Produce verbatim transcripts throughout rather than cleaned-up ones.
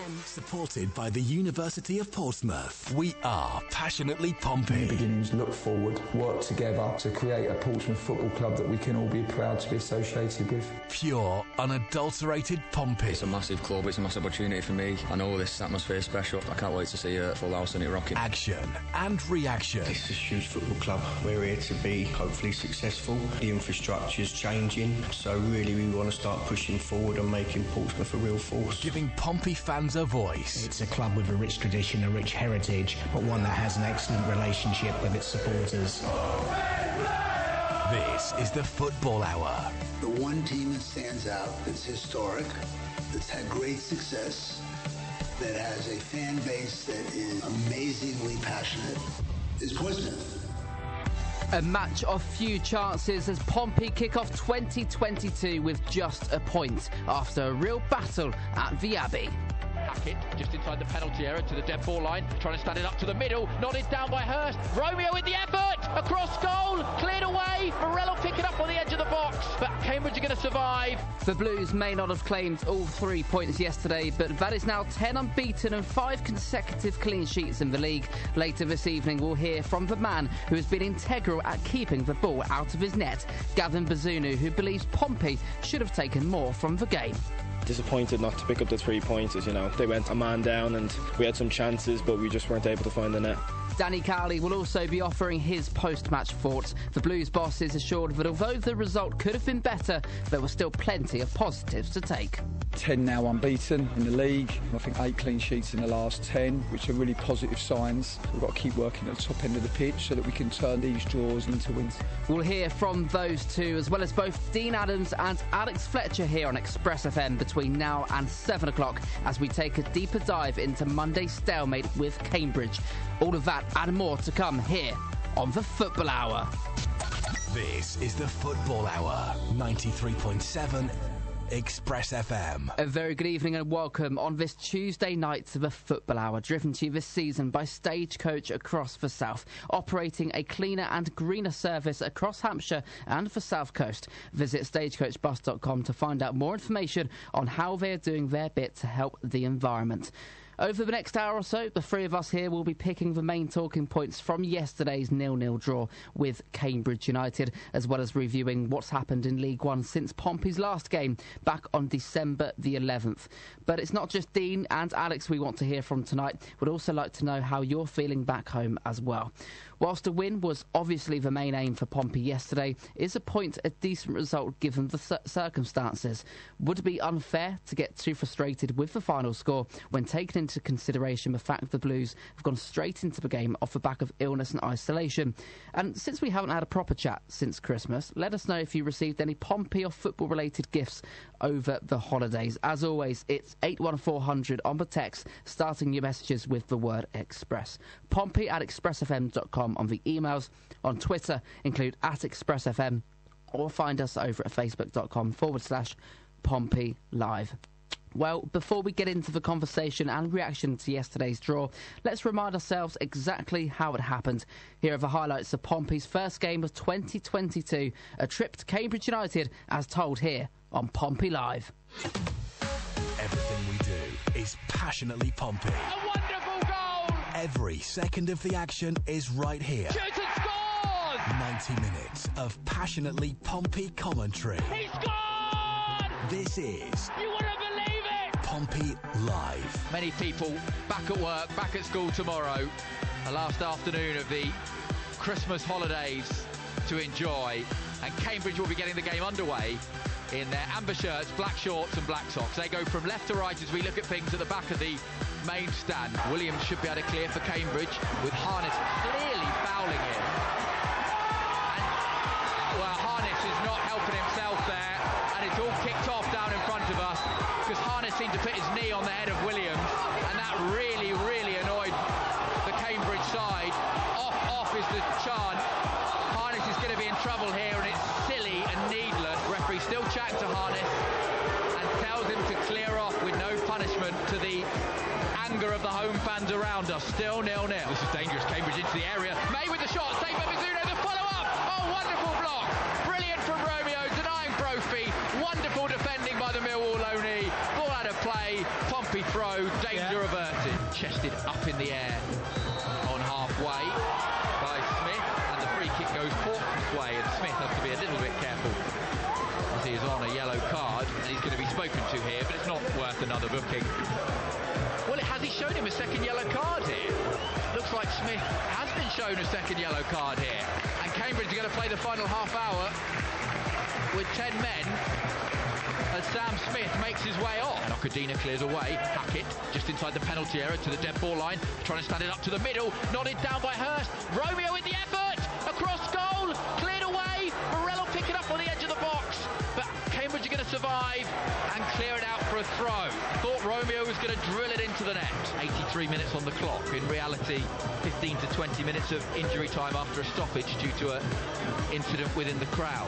F M. Supported by the University of Portsmouth. We are passionately Pompey. New beginnings, look forward, work together to create a Portsmouth football club that we can all be proud to be associated with. Pure, unadulterated Pompey. It's a massive club, it's a massive opportunity for me. I know this atmosphere is special. I can't wait to see a full house and it rocking. Action and reaction. This is a huge football club. We're here to be hopefully successful. The infrastructure's changing, so really we want to start pushing forward and making Portsmouth a real force. Giving Pompey fans a voice. It's a club with a rich tradition, a rich heritage, but one that has an excellent relationship with its supporters. This is the Football Hour. The one team that stands out, that's historic, that's had great success, that has a fan base that is amazingly passionate, is Portsmouth. A match of few chances as Pompey kick off twenty twenty-two with just a point after a real battle at the Abbey. Hackett just inside the penalty area to the dead ball line, trying to stand it up to the middle, nodded down by Hurst. Romeo with the effort, across goal, cleared away. Morello picking up on the edge of the box, but Cambridge are going to survive. The Blues may not have claimed all three points yesterday, but that is now ten unbeaten and five consecutive clean sheets in the league. Later this evening, we'll hear from the man who has been integral at keeping the ball out of his net, Gavin Bazunu, who believes Pompey should have taken more from the game. Disappointed not to pick up the three points, as you know. They went a man down and we had some chances, but we just weren't able to find the net. Danny Cowley will also be offering his post-match thoughts. The Blues boss is assured that although the result could have been better, there were still plenty of positives to take. ten now unbeaten in the league. I think eight clean sheets in the last ten, which are really positive signs. We've got to keep working at the top end of the pitch so that we can turn these draws into wins. We'll hear from those two, as well as both Dean Adams and Alex Fletcher here on Express F M between now and seven o'clock, as we take a deeper dive into Monday's stalemate with Cambridge. All of that and more to come here on The Football Hour. This is The Football Hour, ninety-three point seven Express F M. A very good evening and welcome on this Tuesday night to The Football Hour, driven to you this season by Stagecoach across the South, operating a cleaner and greener service across Hampshire and the South Coast. Visit stagecoach bus dot com to find out more information on how they are doing their bit to help the environment. Over the next hour or so, the three of us here will be picking the main talking points from yesterday's nil nil draw with Cambridge United, as well as reviewing what's happened in League One since Pompey's last game back on December the eleventh. But it's not just Dean and Alex we want to hear from tonight. We'd also like to know how you're feeling back home as well. Whilst a win was obviously the main aim for Pompey yesterday, is a point a decent result given the cir- circumstances? Would it be unfair to get too frustrated with the final score when taken into consideration the fact the Blues have gone straight into the game off the back of illness and isolation? And since we haven't had a proper chat since Christmas, let us know if you received any Pompey or football-related gifts over the holidays. As always, it's eight one four hundred on the text, starting your messages with the word Express. Pompey at express f m dot com. On the emails. On Twitter, include at ExpressFM, or find us over at facebook.com forward slash Pompey Live. Well, before we get into the conversation and reaction to yesterday's draw, let's remind ourselves exactly how it happened. Here are the highlights of Pompey's first game of twenty twenty-two, a trip to Cambridge United, as told here on Pompey Live. Everything we do is passionately Pompey. A wonderful goal! Every second of the action is right here. Shoots and scores! ninety minutes of passionately Pompey commentary. He scored! This is... You wouldn't believe it! Pompey Live. Many people back at work, back at school tomorrow. The last afternoon of the Christmas holidays to enjoy. And Cambridge will be getting the game underway in their amber shirts, black shorts and black socks. They go from left to right as we look at things at the back of the main stand. Williams should be able to clear for Cambridge, with Harness clearly fouling him. And, well, Harness is not helping himself there, and it's all kicked off down in front of us because Harness seemed to put his knee on the head of Williams, and that really, really annoyed the Cambridge side. Off, off is the chant. Harness is going to be in trouble here, and it's silly and needless. Referee still chats to Harness and tells him to clear off with no punishment, to the anger of the home fans around us. Still nil nil. This is dangerous. Cambridge into the area. May with the shot. Saved by Bazzuno. The follow-up. Oh, wonderful block. Brilliant from Romeo. Denying Brophy. Wonderful defending by the Millwall loanee. Ball out of play. Pompey throw, danger yeah. averted. Chested up in the air on halfway by Smith, and the free kick goes Portsmouth's way, and Smith has to be a little bit careful as he is on a yellow card, and he's going to be spoken to here, but it's not worth another booking. Well, has he shown him a second yellow card here? Looks like Smith has been shown a second yellow card here, and Cambridge are going to play the final half hour with ten men as Sam Smith makes his way off. And Okodina clears away. Hackett just inside the penalty area to the dead ball line, trying to stand it up to the middle, nodded down by Hurst. Romeo with the effort, across goal, cleared away. Morello pick it up on the edge of the box, but Cambridge are going to survive and clear it out for a throw. Thought Romeo was going to drill it into the net. eighty-three minutes on the clock, in reality fifteen to twenty minutes of injury time after a stoppage due to an incident within the crowd.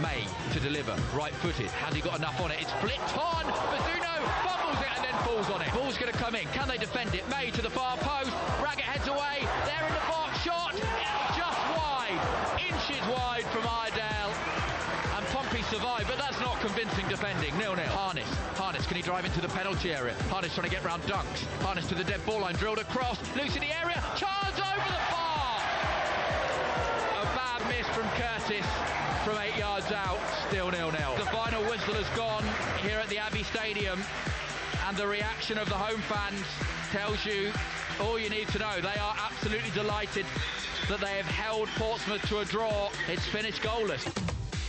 May to deliver, right-footed. Has he got enough on it? It's flicked on. Bazunu bubbles it and then falls on it. Ball's going to come in. Can they defend it? May to the far post. Raggett heads away. They're in the box. Shot. It's just wide. Inches wide from Iredale. And Pompey survived, but that's not convincing defending. nil nil. Harness. Harness, can he drive into the penalty area? Harness trying to get round Dunks. Harness to the dead ball line. Drilled across. Loose in the area. Charles over the bar. A bad miss from Curtis. From eight yards out, still nil nil. The final whistle has gone here at the Abbey Stadium, and the reaction of the home fans tells you all you need to know. They are absolutely delighted that they have held Portsmouth to a draw. It's finished goalless.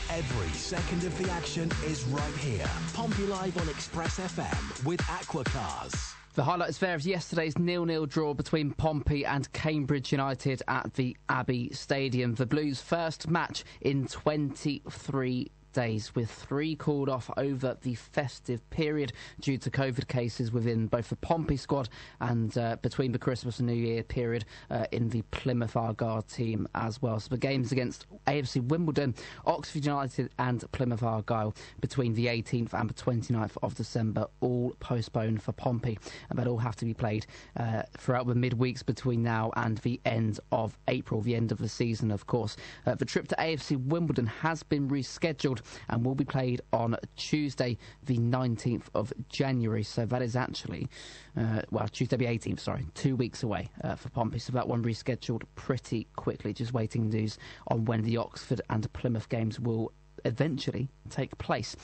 Every second of the action is right here. Pompey Live on Express F M with Aquacars. The highlights there of yesterday's nil nil draw between Pompey and Cambridge United at the Abbey Stadium. The Blues' first match in twenty-three days, with three called off over the festive period due to COVID cases within both the Pompey squad and uh, between the Christmas and New Year period uh, in the Plymouth Argyle team as well. So the games against A F C Wimbledon, Oxford United and Plymouth Argyle between the eighteenth and the twenty-ninth of December, all postponed for Pompey, and they'll all have to be played uh, throughout the midweeks between now and the end of April, the end of the season, of course. Uh, the trip to A F C Wimbledon has been rescheduled and will be played on Tuesday the nineteenth of January, so that is actually uh, well Tuesday the eighteenth, sorry, two weeks away uh, for Pompey, so that one rescheduled pretty quickly, just waiting news on when the Oxford and Plymouth games will eventually take place.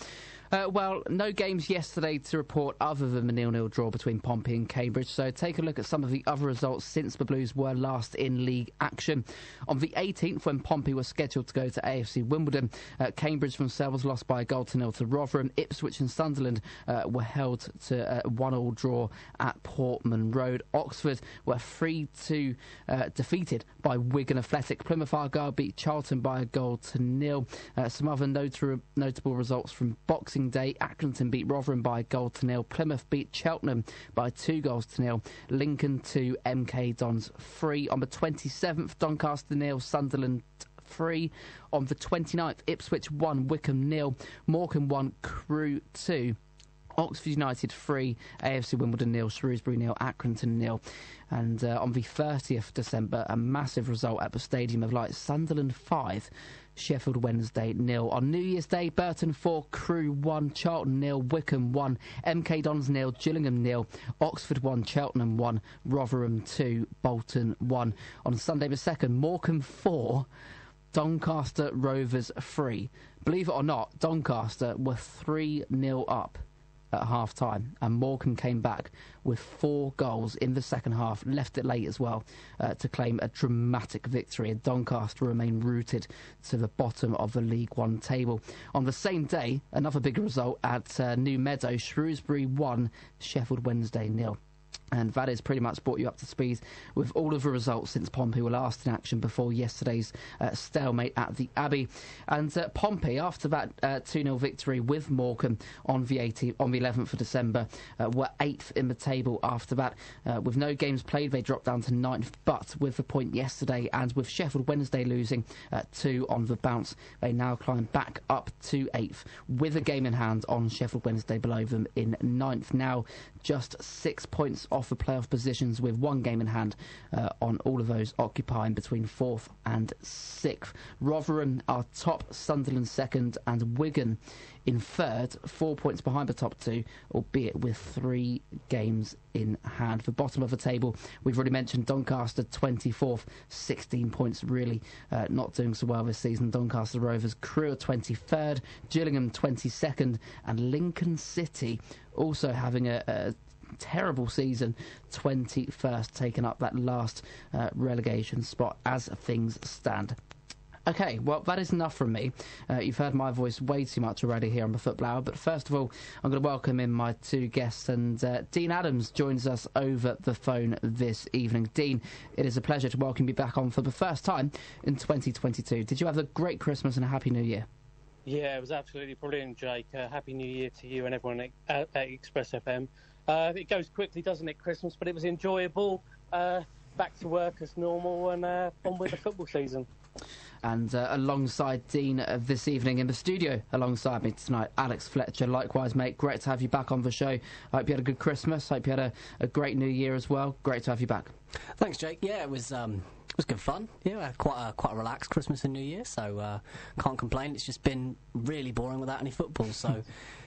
Uh, well, no games yesterday to report other than the nil nil draw between Pompey and Cambridge, so take a look at some of the other results since the Blues were last in league action. On the eighteenth, when Pompey were scheduled to go to A F C Wimbledon, uh, Cambridge themselves lost by a goal to nil to Rotherham. Ipswich and Sunderland uh, were held to a one all draw at Portman Road. Oxford were three two uh, defeated by Wigan Athletic. Plymouth Argyle beat Charlton by a goal to nil. Uh, some other notor- notable results from boxing Day, Accrington beat Rotherham by a goal to nil. Plymouth beat Cheltenham by two goals to nil. Lincoln two, M K Dons three. On the twenty-seventh, Doncaster nil, Sunderland three. On the twenty-ninth, Ipswich one, Wickham nil. Morecambe one, Crewe two. Oxford United three, A F C Wimbledon nil, Shrewsbury nil, Accrington nil. And uh, on the thirtieth of December, a massive result at the Stadium of Light, Sunderland five, Sheffield Wednesday nil. On New Year's Day, Burton four, Crewe one, Charlton nil, Wickham one, M K Dons nil, Gillingham nil, Oxford one, Cheltenham one, Rotherham two, Bolton one. On Sunday the second, Morecambe four, Doncaster Rovers three. Believe it or not, Doncaster were three nil up at half time, and Morecambe came back with four goals in the second half, left it late as well, uh, to claim a dramatic victory, and Doncaster remain rooted to the bottom of the League One table. On the same day, another big result at uh, New Meadow, Shrewsbury one, Sheffield Wednesday nil. And that has pretty much brought you up to speed with all of the results since Pompey were last in action before yesterday's uh, stalemate at the Abbey. And uh, Pompey, after that uh, two nil victory with Morecambe on the eighteenth, on the eleventh of December, uh, were eighth in the table after that. Uh, with no games played, they dropped down to ninth, but with the point yesterday and with Sheffield Wednesday losing uh, two on the bounce, they now climb back up to eighth with a game in hand on Sheffield Wednesday below them in ninth. Now just six points off off the playoff positions with one game in hand uh, on all of those, occupying between fourth and sixth. Rotherham are top, Sunderland second, and Wigan in third, four points behind the top two, albeit with three games in hand. The bottom of the table, we've already mentioned Doncaster twenty-fourth, sixteen points, really uh, not doing so well this season. Doncaster Rovers, Crewe twenty-third, Gillingham twenty-second, and Lincoln City also having a, a terrible season, twenty-first, taking up that last uh, relegation spot as things stand. Okay, well, that is enough from me. Uh, you've heard my voice way too much already here on the Football Hour, but first of all, I'm going to welcome in my two guests, and uh, Dean Adams joins us over the phone this evening. Dean, it is a pleasure to welcome you back on for the first time in twenty twenty-two. Did you have a great Christmas and a Happy New Year? Yeah, it was absolutely brilliant, Jake. Uh, Happy New Year to you and everyone at, at Express F M. Uh, it goes quickly, doesn't it, Christmas, but it was enjoyable. Uh, back to work as normal and uh, on with the football season. And uh, alongside Dean uh, this evening in the studio, alongside me tonight, Alex Fletcher. Likewise, mate, great to have you back on the show. I hope you had a good Christmas. Hope you had a, a great New Year as well. Great to have you back. Thanks, Jake. Yeah, it was um, it was good fun. Yeah, I had quite a, quite a relaxed Christmas and New Year, so uh, can't complain. It's just been really boring without any football, so...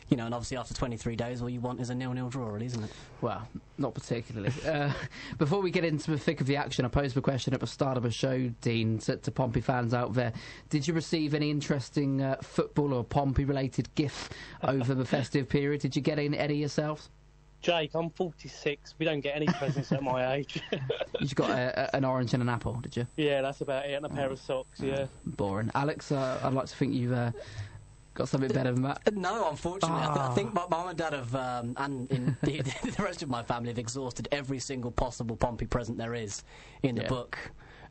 You know, and obviously after twenty-three days, all you want is a nil-nil draw, really, isn't it? Well, not particularly. uh, before we get into the thick of the action, I posed the question at the start of the show, Dean, to, to Pompey fans out there. Did you receive any interesting uh, football or Pompey-related gifts over the festive period? Did you get in any yourselves? Jake, I'm forty-six. We don't get any presents at my age. You got a, a, an orange and an apple, did you? Yeah, that's about it, and a pair um, of socks, yeah. Uh, boring. Alex, uh, I'd like to think you've... Uh, got something better than that? No, unfortunately. Oh. I, th I think my mum and dad have, um, and in the, the rest of my family, have exhausted every single possible Pompey present there is in the yeah. book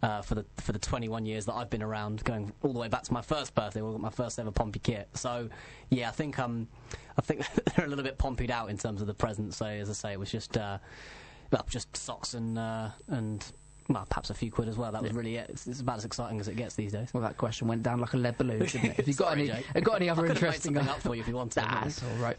uh, for the for the twenty-one years that I've been around, going all the way back to my first birthday when I got my first ever Pompey kit. So, yeah, I think um, I think they're a little bit Pompeyed out in terms of the presents. So, as I say, it was just uh, well, just socks and uh, and. Well, perhaps a few quid as well. That was really it. It's, it's about as exciting as it gets these days. Well, that question went down like a lead balloon, didn't it? If you've got Sorry, any, Jake. got any other interesting thing up for you if you want to. That's all right.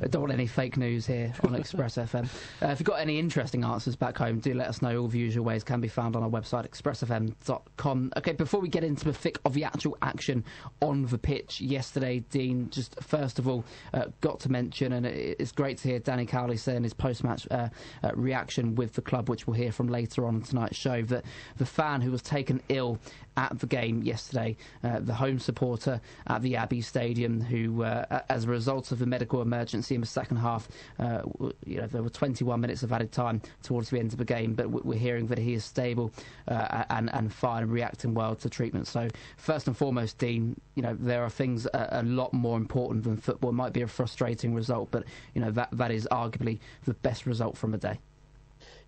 I don't want any fake news here on Express F M. Uh, if you've got any interesting answers back home, do let us know. All the usual ways can be found on our website, express f m dot com. Okay, before we get into the thick of the actual action on the pitch yesterday, Dean, just first of all, uh, got to mention, and it, it's great to hear Danny Cowley saying his post-match uh, uh, reaction with the club, which we'll hear from later on tonight's show. Show that the fan who was taken ill at the game yesterday, uh, the home supporter at the Abbey Stadium, who, uh, as a result of the medical emergency in the second half, uh, you know, there were twenty-one minutes of added time towards the end of the game, but we're hearing that he is stable uh, and and fine and reacting well to treatment. So first and foremost, Dean, you know, there are things a, a lot more important than football. It might be a frustrating result, but you know that that is arguably the best result from the day.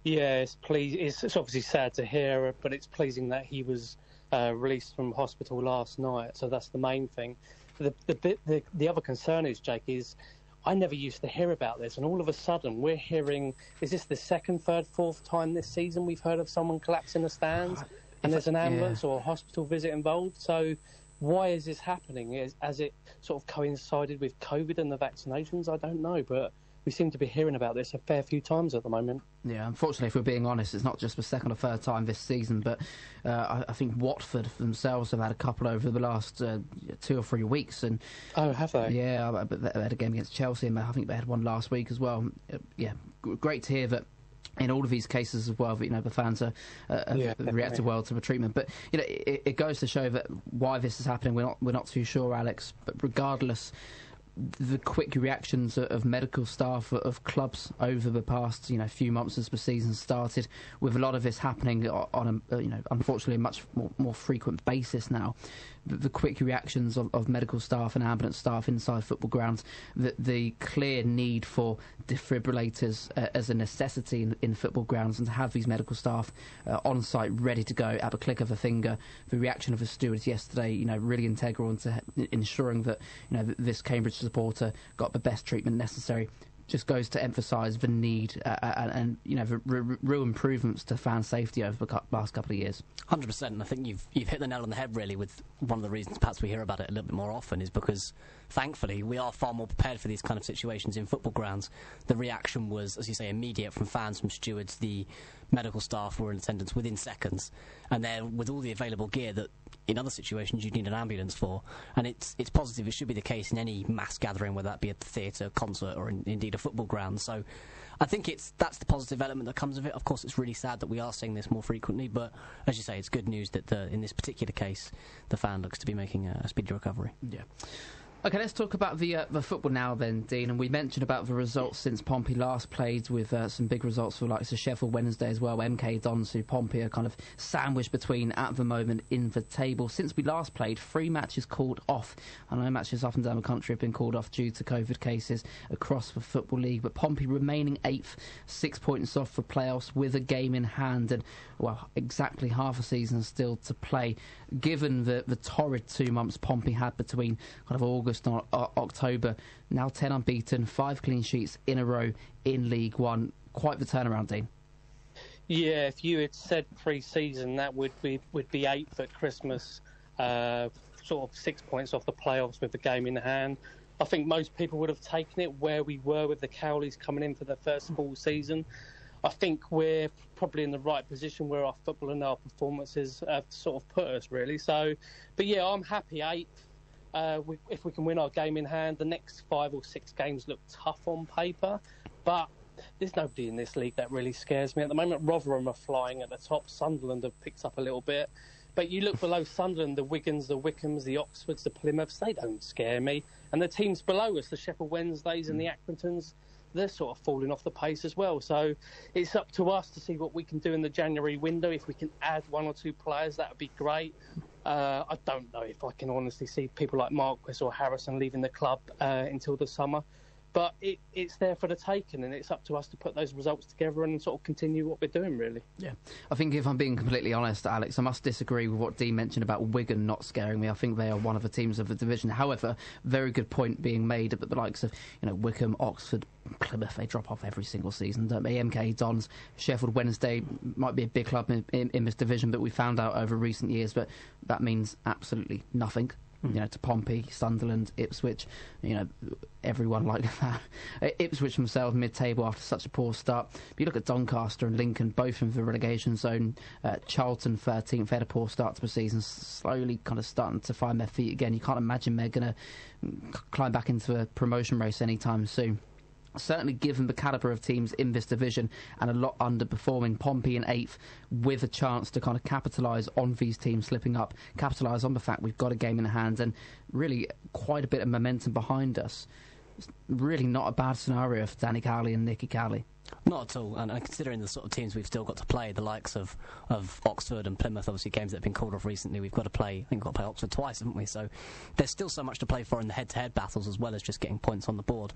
Yeah, it's, it's, it's obviously sad to hear, but it's pleasing that he was uh, released from hospital last night, so that's the main thing. The, the, the, the other concern is, Jake, is I never used to hear about this, and all of a sudden we're hearing, is this the second, third, fourth time this season we've heard of someone collapsing the stands, and there's an ambulance yeah. or a hospital visit involved, so... Why is this happening? Is, has it sort of coincided with COVID and the vaccinations? I don't know, but... We seem to be hearing about this a fair few times at the moment. Yeah, unfortunately, if we're being honest, it's not just the second or third time this season, but uh, I, I think Watford themselves have had a couple over the last uh, two or three weeks. And oh, have they? Yeah, but they had a game against Chelsea, and I think they had one last week as well. Yeah, great to hear that. In all of these cases as well, you know, the fans are uh, yeah, reacted well to the treatment. But, you know, it, it goes to show that why this is happening, we're not, we're not too sure, Alex. But regardless... The quick reactions of medical staff, of clubs over the past, you know, few months as the season started, with a lot of this happening on a, you know, unfortunately a much more, more frequent basis now. The quick reactions of, of medical staff and ambulance staff inside football grounds, the, the clear need for defibrillators uh, as a necessity in, in football grounds, and to have these medical staff uh, on site ready to go at the click of a finger. The reaction of the stewards yesterday, you know, really integral into ensuring that, you know, this Cambridge supporter got the best treatment necessary. Just goes to emphasise the need uh, and, and, you know, the real improvements to fan safety over the last couple of years. one hundred percent, and I think you've, you've hit the nail on the head, really, with one of the reasons perhaps we hear about it a little bit more often is because thankfully, we are far more prepared for these kind of situations in football grounds. The reaction was, as you say, immediate from fans, from stewards. The medical staff were in attendance within seconds, and they're with all the available gear that in other situations you'd need an ambulance for. And it's it's positive. It should be the case in any mass gathering, whether that be at the theatre, concert, or in, indeed a football ground. So I think it's that's the positive element that comes of it. Of course, it's really sad that we are seeing this more frequently, but as you say, it's good news that the, in this particular case, the fan looks to be making a, a speedy recovery. Yeah. OK, let's talk about the uh, the football now then, Dean. And we mentioned about the results since Pompey last played, with uh, some big results for like so Sheffield Wednesday as well, M K Dons, who Pompey are kind of sandwiched between at the moment in the table. Since we last played, three matches called off. I know matches up and down the country have been called off due to COVID cases across the Football League, but Pompey remaining eighth, six points off for playoffs with a game in hand and, well, exactly half a season still to play. Given the, the torrid two months Pompey had between kind of August Not uh, October, now ten unbeaten, five clean sheets in a row in League One. Quite the turnaround, Dean. Yeah, if you had said pre-season that would be would be eighth at Christmas, uh, sort of six points off the playoffs with the game in hand. I think most people would have taken it where we were with the Cowleys coming in for their first full season. I think we're probably in the right position where our football and our performances have sort of put us, really. So, but yeah, I'm happy eighth. Uh, we, if we can win our game in hand, the next five or six games look tough on paper, but there's nobody in this league that really scares me at the moment. Rotherham are flying at the top, Sunderland have picked up a little bit, but you look below Sunderland, the Wigans, the Wickhams, the Oxfords, the Plymouths, they don't scare me. And the teams below us, the Sheffield Wednesdays and the Accringtons, they're sort of falling off the pace as well. So it's up to us to see what we can do in the January window. If we can add one or two players, that would be great. Uh, I don't know if I can honestly see people like Marquis or Harrison leaving the club uh, until the summer. But it, it's there for the taking, and it's up to us to put those results together and sort of continue what we're doing, really. Yeah. I think if I'm being completely honest, Alex, I must disagree with what Dean mentioned about Wigan not scaring me. I think they are one of the teams of the division. However, very good point being made about the likes of, you know, Wickham, Oxford, Plymouth, they drop off every single season, don't they? M K Dons, Sheffield Wednesday might be a big club in, in, in this division, but we found out over recent years that that means absolutely nothing. You know, to Pompey, Sunderland, Ipswich, you know, everyone like that. Ipswich themselves mid-table after such a poor start. But you look at Doncaster and Lincoln, both in the relegation zone. Uh, Charlton thirteenth, they had a poor start to the season, slowly kind of starting to find their feet again. You can't imagine they're going to climb back into a promotion race anytime soon. Certainly given the calibre of teams in this division and a lot underperforming, Pompey in eighth with a chance to kind of capitalise on these teams slipping up, capitalise on the fact we've got a game in hand and really quite a bit of momentum behind us. It's really not a bad scenario for Danny Cowley and Nicky Cowley. Not at all, and considering the sort of teams we've still got to play, the likes of, of Oxford and Plymouth, obviously games that have been called off recently, we've got to play, I think we've got to play Oxford twice, haven't we? So there's still so much to play for in the head-to-head battles as well as just getting points on the board.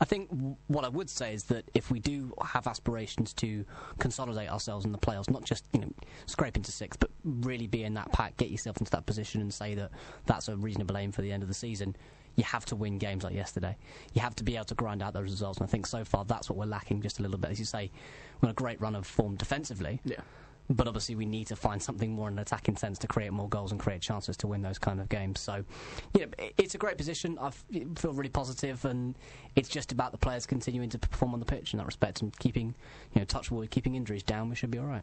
I think what I would say is that if we do have aspirations to consolidate ourselves in the playoffs, not just, you know, scrape into sixth, but really be in that pack, get yourself into that position and say that that's a reasonable aim for the end of the season, you have to win games like yesterday. You have to be able to grind out those results, and I think so far that's what we're lacking just a little bit. As you say, we're on a great run of form defensively, yeah. But obviously we need to find something more in an attacking sense to create more goals and create chances to win those kind of games. So, yeah, it's a great position. I feel really positive, and it's just about the players continuing to perform on the pitch in that respect and keeping, you know, touch wood, keeping injuries down. We should be all right.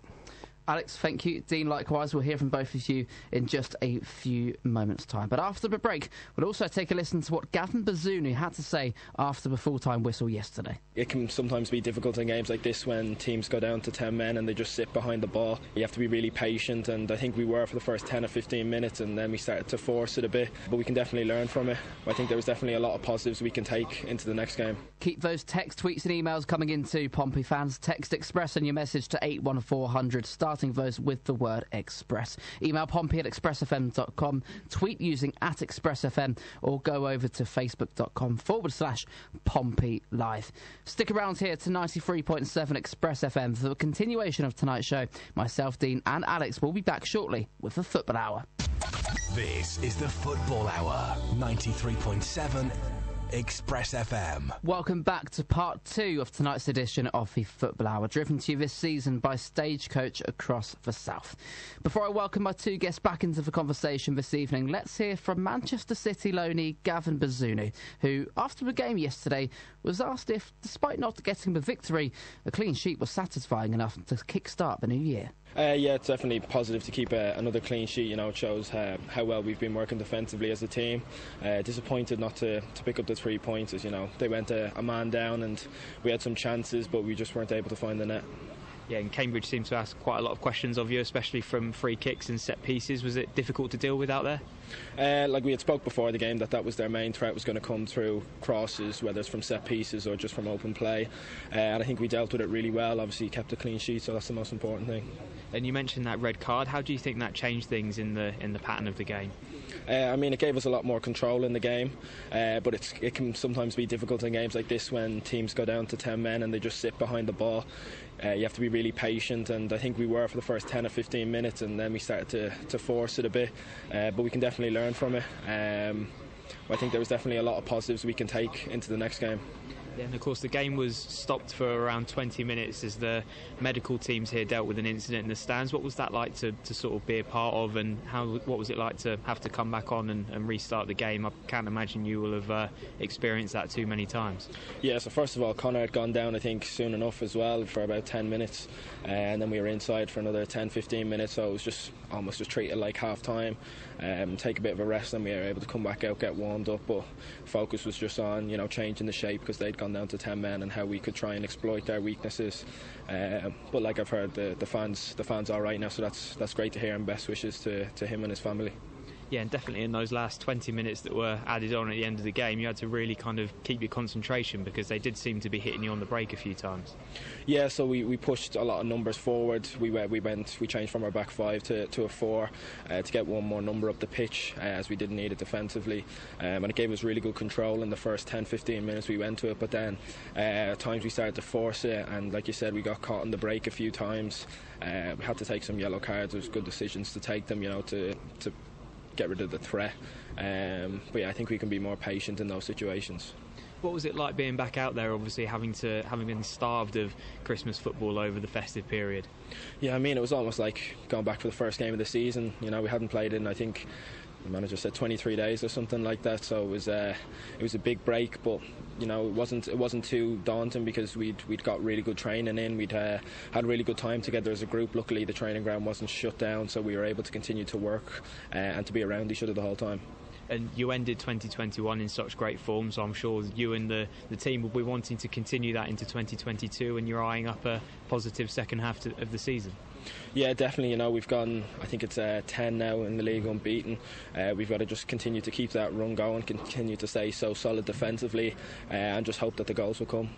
Alex, thank you. Dean, likewise. We'll hear from both of you in just a few moments' time. But after the break, we'll also take a listen to what Gavin Bazunu had to say after the full-time whistle yesterday. It can sometimes be difficult in games like this when teams go down to ten men and they just sit behind the ball. You have to be really patient, and I think we were for the first ten or fifteen minutes, and then we started to force it a bit. But we can definitely learn from it. I think there was definitely a lot of positives we can take into the next game. Keep those text, tweets and emails coming in too, Pompey fans. Text Express and your message to eight one four hundred. Start those with the word Express. Email Pompey at express f m dot com, tweet using at express f m, or go over to facebook dot com forward slash Pompey Live. Stick around here to ninety-three point seven Express F M for the continuation of tonight's show. Myself, Dean and Alex will be back shortly with the Football Hour. This is the Football Hour, ninety-three point seven Express F M. Welcome back to part two of tonight's edition of the Football Hour, driven to you this season by Stagecoach across the South. Before I welcome my two guests back into the conversation this evening, let's hear from Manchester City loanee Gavin Bazunu, who, after the game yesterday, was asked if, despite not getting the victory, a clean sheet was satisfying enough to kick-start the new year. Uh, yeah, it's definitely positive to keep uh, another clean sheet. You know, it shows uh, how well we've been working defensively as a team. Uh, disappointed not to, to pick up the three pointers. You know, they went uh, a man down and we had some chances, but we just weren't able to find the net. Yeah, and Cambridge seemed to ask quite a lot of questions of you, especially from free kicks and set pieces. Was it difficult to deal with out there? Uh, like we had spoke before the game, that that was their main threat, was going to come through crosses, whether it's from set pieces or just from open play. Uh, and I think we dealt with it really well. Obviously, kept a clean sheet, so that's the most important thing. And you mentioned that red card. How do you think that changed things in the in the pattern of the game? Uh, I mean, it gave us a lot more control in the game, uh, but it's, it can sometimes be difficult in games like this when teams go down to ten men and they just sit behind the ball. Uh, you have to be really patient, and I think we were for the first ten or fifteen minutes, and then we started to, to force it a bit, uh, but we can definitely learn from it. Um, I think there was definitely a lot of positives we can take into the next game. Yeah, and of course the game was stopped for around twenty minutes as the medical teams here dealt with an incident in the stands. What was that like to, to sort of be a part of, and how what was it like to have to come back on and, and restart the game? I can't imagine you will have uh, experienced that too many times. Yeah, so first of all, Connor had gone down I think soon enough as well for about ten minutes, uh, and then we were inside for another ten fifteen minutes, so it was just almost just treated like half time, um, take a bit of a rest, and we were able to come back out, get warmed up, but focus was just on, you know, changing the shape because they'd gone down to ten men and how we could try and exploit their weaknesses. Uh, but like I've heard, the, the fans the fans are right now, so that's that's great to hear, and best wishes to, to him and his family. Yeah, and definitely in those last twenty minutes that were added on at the end of the game, you had to really kind of keep your concentration because they did seem to be hitting you on the break a few times. Yeah, so we, we pushed a lot of numbers forward. We went, we went, we changed from our back five to, to a four uh, to get one more number up the pitch, uh, as we didn't need it defensively. Um, and it gave us really good control in the first ten fifteen minutes we went to it, but then uh, at times we started to force it, and like you said, we got caught on the break a few times. Uh, we had to take some yellow cards. It was good decisions to take them, you know, to... to get rid of the threat, um, but yeah, I think we can be more patient in those situations. What was it like being back out there, obviously having to having been starved of Christmas football over the festive period? Yeah, I mean, it was almost like going back for the first game of the season. You know, we hadn't played in, I think the manager said twenty-three days or something like that, so it was uh, it was a big break, but you know, it wasn't it wasn't too daunting because we'd we'd got really good training in, we'd uh, had a really good time together as a group. Luckily, the training ground wasn't shut down, so we were able to continue to work uh, and to be around each other the whole time. And you ended twenty twenty-one in such great form, so I'm sure you and the, the team will be wanting to continue that into twenty twenty-two, and you're eyeing up a positive second half to, of the season. Yeah, definitely. You know, we've gone, I think it's uh, ten now in the league unbeaten. Uh, we've got to just continue to keep that run going, continue to stay so solid defensively, uh, and just hope that the goals will come.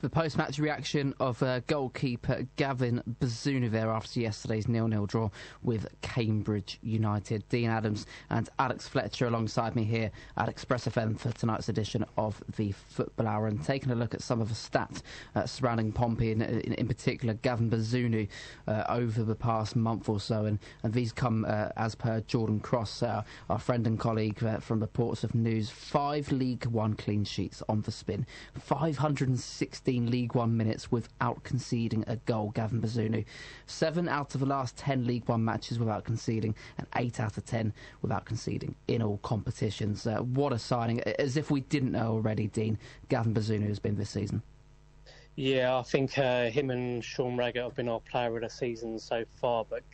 The post-match reaction of uh, goalkeeper Gavin Bazunu there after yesterday's nil nil draw with Cambridge United. Dean Adams and Alex Fletcher alongside me here at Express F M for tonight's edition of the Football Hour, and taking a look at some of the stats uh, surrounding Pompey, and in, in particular Gavin Bazunu, uh, over the past month or so, and, and these come uh, as per Jordan Cross, uh, our friend and colleague uh, from the Portsmouth News. Five League One clean sheets on the spin, five hundred sixty League One minutes without conceding a goal. Gavin Bazunu, seven out of the last ten League One matches without conceding, and eight out of ten without conceding in all competitions. Uh, what a signing! As if we didn't know already, Dean, Gavin Bazunu has been this season. Yeah, I think uh, him and Sean Raggett have been our player of the season so far. But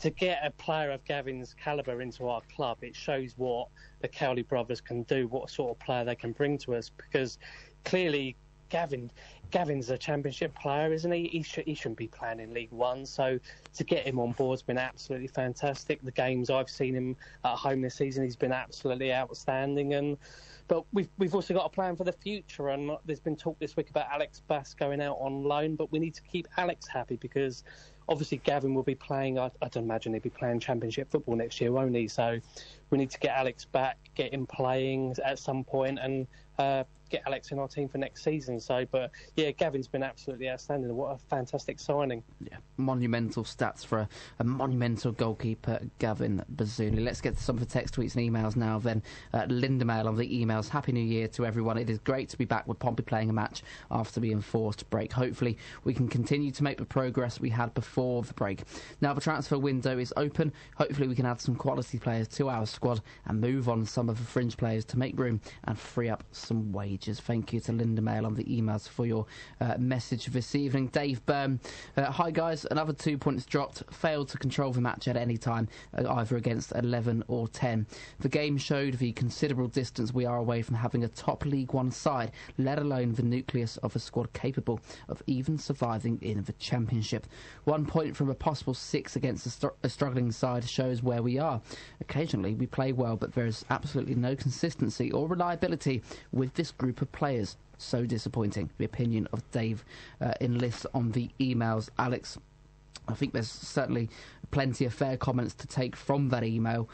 to get a player of Gavin's calibre into our club, it shows what the Cowley brothers can do, what sort of player they can bring to us, because clearly Gavin. Gavin's a championship player, isn't he? He, sh- he shouldn't be playing in League One, so to get him on board has been absolutely fantastic. The games I've seen him at home this season, he's been absolutely outstanding. And But we've, we've also got a plan for the future, and there's been talk this week about Alex Bass going out on loan, but we need to keep Alex happy because obviously Gavin will be playing, I, I'd imagine he'll be playing championship football next year, won't he? So we need to get Alex back, get him playing at some point, and... Uh, get Alex in our team for next season. So, but yeah, Gavin's been absolutely outstanding. What a fantastic signing. Yeah, monumental stats for a, a monumental goalkeeper, Gavin Bazunu. Let's get to some of the text, tweets and emails now then. Uh, Linda Mail on the emails. Happy New Year to everyone. It is great to be back with Pompey playing a match after being forced to break. Hopefully we can continue to make the progress we had before the break. Now the transfer window is open. Hopefully we can add some quality players to our squad and move on some of the fringe players to make room and free up some wages. Thank you to Linda Mail on the emails for your uh, message this evening. Dave Byrne, uh, hi guys, another two points dropped, failed to control the match at any time, uh, either against eleven or ten. The game showed the considerable distance we are away from having a top League One side, let alone the nucleus of a squad capable of even surviving in the Championship. One point from a possible six against a, str a struggling side shows where we are. Occasionally we play well, but there is absolutely no consistency or reliability with this group of players. So disappointing. The opinion of Dave uh, enlists on the emails. Alex, I think there's certainly plenty of fair comments to take from that email.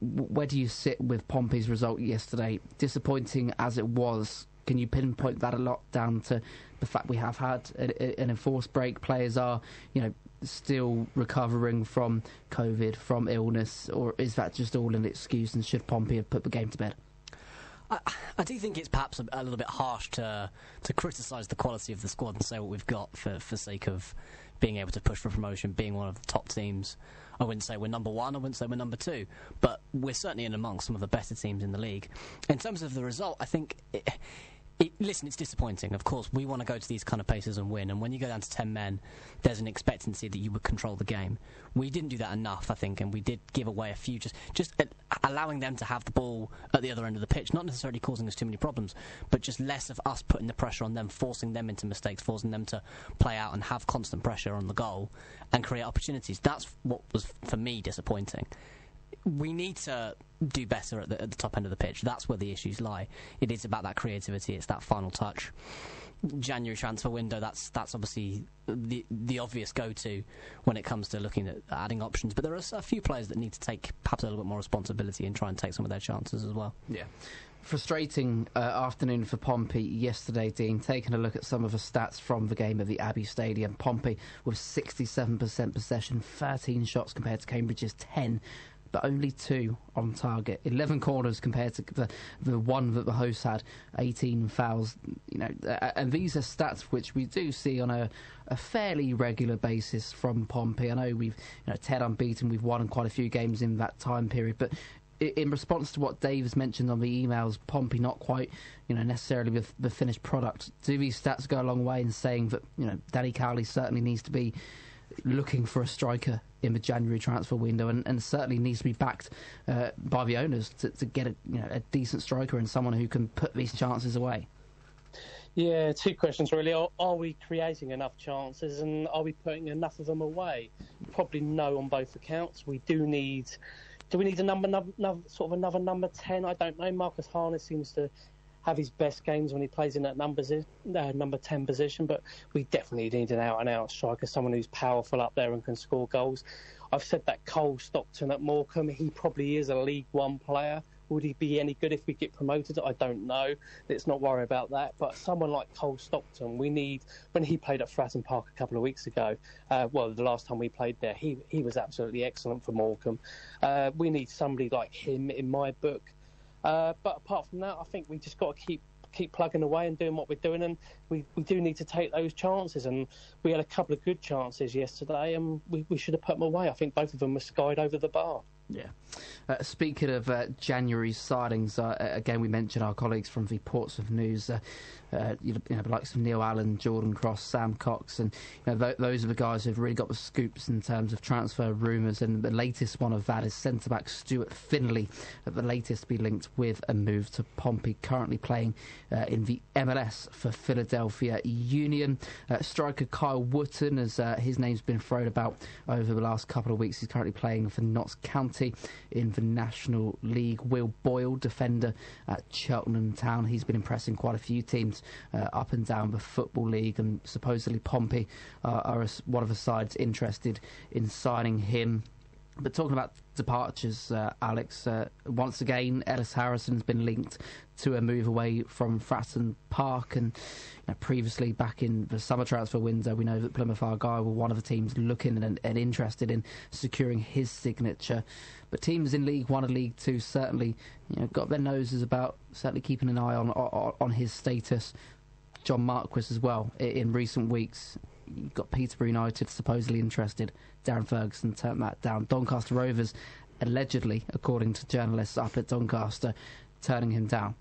Where do you sit with Pompey's result yesterday? Disappointing as it was, can you pinpoint that a lot down to the fact we have had a, a, an enforced break? Players are, you know, still recovering from COVID, from illness, or is that just all an excuse and should Pompey have put the game to bed? I, I do think it's perhaps a, a little bit harsh to to criticise the quality of the squad and say what we've got for for sake of being able to push for promotion, being one of the top teams. I wouldn't say we're number one, I wouldn't say we're number two, but we're certainly in amongst some of the better teams in the league. In terms of the result, I think... It, It, listen, it's disappointing. Of course, we want to go to these kind of paces and win. And when you go down to ten men, there's an expectancy that you would control the game. We didn't do that enough, I think, and we did give away a few. Just, just uh, allowing them to have the ball at the other end of the pitch, not necessarily causing us too many problems, but just less of us putting the pressure on them, forcing them into mistakes, forcing them to play out and have constant pressure on the goal and create opportunities. That's what was, for me, disappointing. We need to do better at the, at the top end of the pitch. That's where the issues lie. It is about that creativity. It's that final touch. January transfer window, that's that's obviously the the obvious go-to when it comes to looking at adding options. But there are a few players that need to take perhaps a little bit more responsibility and try and take some of their chances as well. Yeah. Frustrating uh, afternoon for Pompey yesterday, Dean. Taking a look at some of the stats from the game at the Abbey Stadium. Pompey with sixty-seven percent possession, thirteen shots compared to Cambridge's ten. But only two on target, eleven corners compared to the, the one that the hosts had, eighteen fouls. You know, and these are stats which we do see on a, a fairly regular basis from Pompey. I know we've, you know, ten unbeaten, we've won quite a few games in that time period. But in response to what Dave's mentioned on the emails, Pompey not quite, you know, necessarily with the finished product. Do these stats go a long way in saying that, you know, Danny Cowley certainly needs to be looking for a striker in the January transfer window, and, and certainly needs to be backed uh, by the owners to, to get a, you know, a decent striker and someone who can put these chances away? Yeah, two questions really. Are, are we creating enough chances and are we putting enough of them away? Probably no on both accounts. We do need... Do we need a number, number, number sort of another number ten? I don't know. Marcus Harness seems to have his best games when he plays in that numbers, uh, number ten position, but we definitely need an out-and-out striker, someone who's powerful up there and can score goals. I've said that Cole Stockton at Morecambe, he probably is a League One player. Would he be any good if we get promoted? I don't know. Let's not worry about that. But someone like Cole Stockton, we need... When he played at Fratton Park a couple of weeks ago, uh, well, the last time we played there, he, he was absolutely excellent for Morecambe. Uh, we need somebody like him in my book. Uh, but apart from that, I think we just got to keep keep plugging away and doing what we're doing, and we, we do need to take those chances. And we had a couple of good chances yesterday, and we, we should have put them away. I think both of them were skied over the bar. Yeah. Uh, speaking of uh, January sidings, uh, again, we mentioned our colleagues from the Portsmouth News, uh, uh, you know, the likes of Neil Allen, Jordan Cross, Sam Cox, and you know, th those are the guys who've really got the scoops in terms of transfer rumours, and the latest one of that is centre-back Stuart Finley, at the latest to be linked with a move to Pompey, currently playing uh, in the M L S for Philadelphia Union. Uh, striker Kyle Wootton, as uh, his name's been thrown about over the last couple of weeks, he's currently playing for Notts County in the National League. Will Boyle, defender at Cheltenham Town, he's been impressing quite a few teams uh, up and down the Football League, and supposedly Pompey uh, are one of the sides interested in signing him. But talking about departures, uh, Alex, uh, once again, Ellis Harrison's been linked to a move away from Fratton Park. And you know, previously, back in the summer transfer window, we know that Plymouth Argyle were one of the teams looking and, and interested in securing his signature. But teams in League One and League Two certainly you know, got their noses about, certainly keeping an eye on, on, on his status. John Marquis as well, in recent weeks. You've got Peterborough United supposedly interested. Darren Ferguson turned that down. Doncaster Rovers, allegedly, according to journalists up at Doncaster, turning him down.